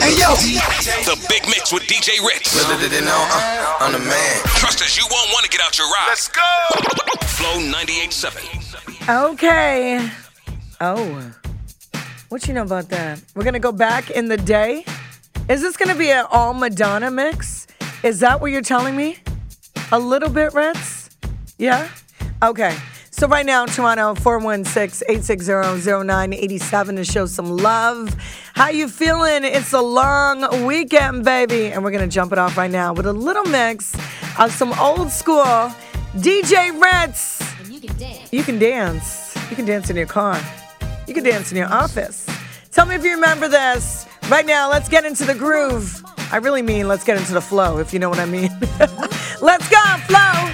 Hey yo, the Big Mix with DJ Ritz. I'm the man. Trust us, you won't want to get out your ride. Let's go. Flow 98.7. Okay. Oh, what you know about that? We're gonna go back in the day. Is this gonna be an all Madonna mix? Is that what you're telling me? A little bit, Ritz? Yeah? Okay. So right now, Toronto, 416-860-0987 to show some love. How you feeling? It's a long weekend, baby. And we're going to jump it off right now with a little mix of some old school DJ Ritz. You can dance. You can dance. You can dance in your car. You can dance in your office. Tell me if you remember this. Right now, let's get into the groove. I really mean let's get into the flow, if you know what I mean. Let's go, flow.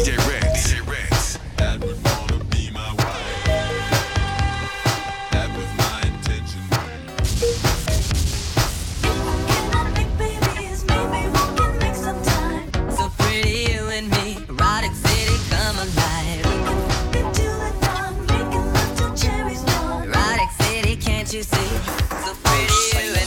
DJ Ritz. DJ Ritz. That would wanna be my wife. That was my intention. Walking big babies, maybe walking make some time. So pretty you and me, erotic city, come alive. We can do it now, making love till cherries fall. Erotic city, can't you see? So pretty you and me.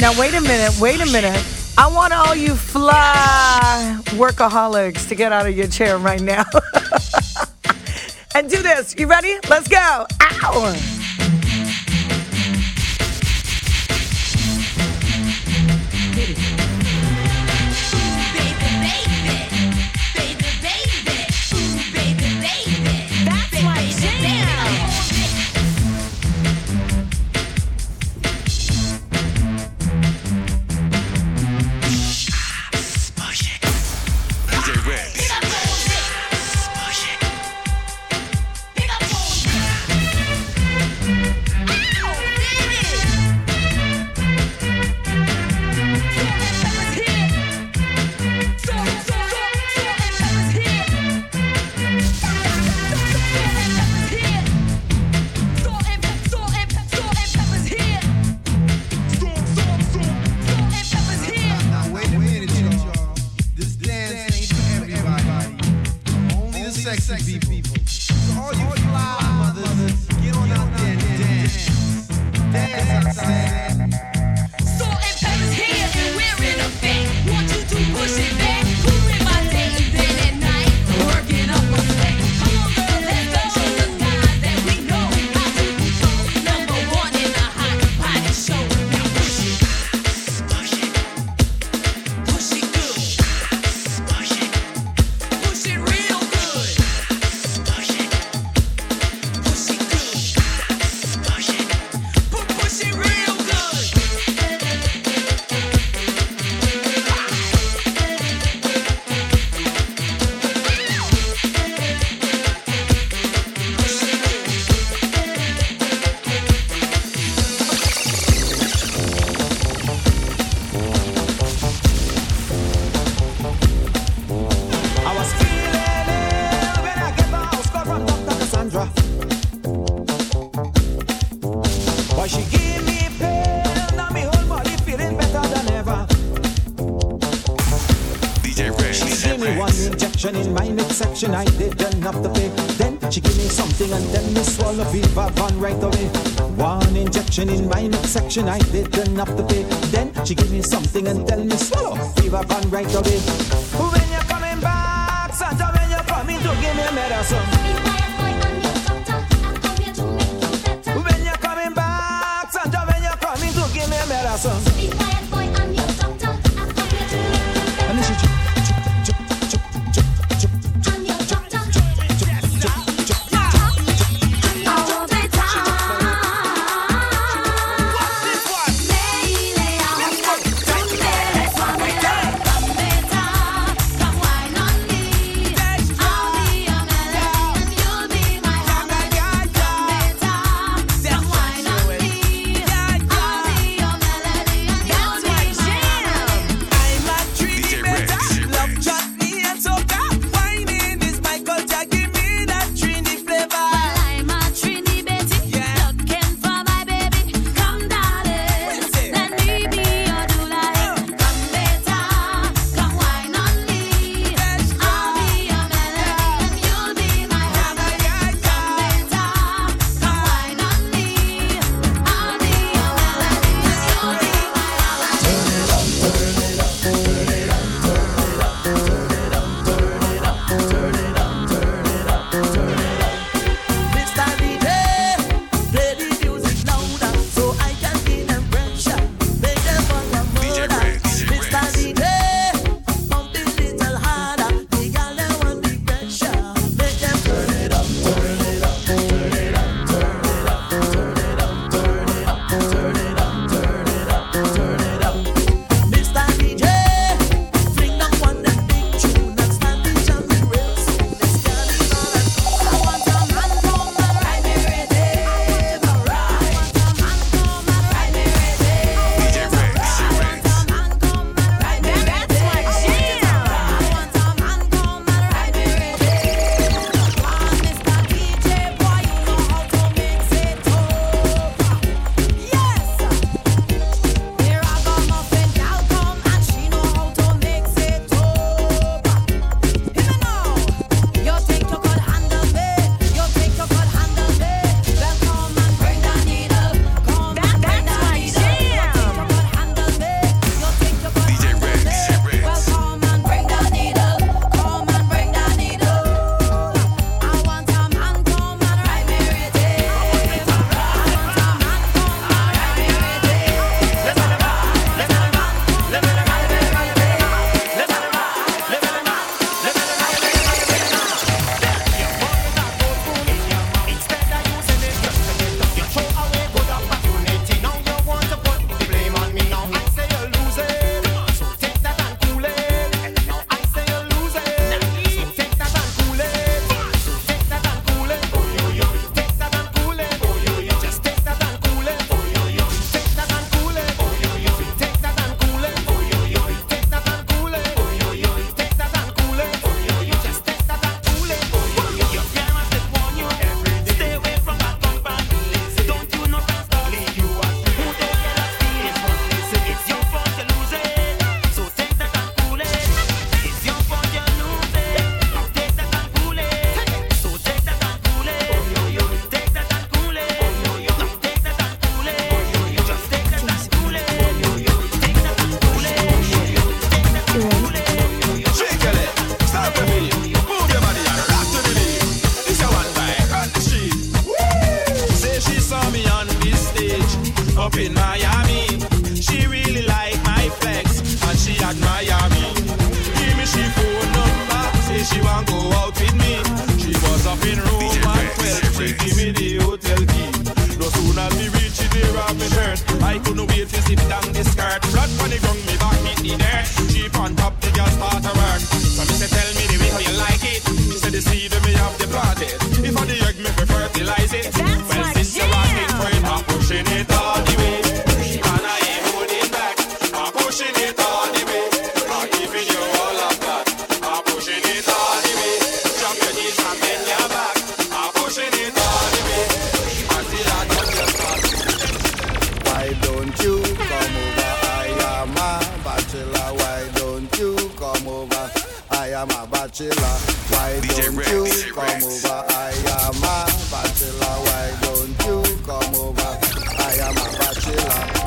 Now, wait a minute. I want all you fly workaholics to get out of your chair right now. And do this. You ready? Let's go. Ow! Push it real good. section. In my midsection I didn't have to pay. Then she gave me something and then me swallow Viva Van right away. One injection in my midsection I didn't have to pay. Then she gave me something and tell me swallow Viva Van right away. When you're coming back, Santa, when you're coming to give me medicine. I am a bachelor. Why don't you come over? I am a bachelor. Why don't you come over? I am a bachelor.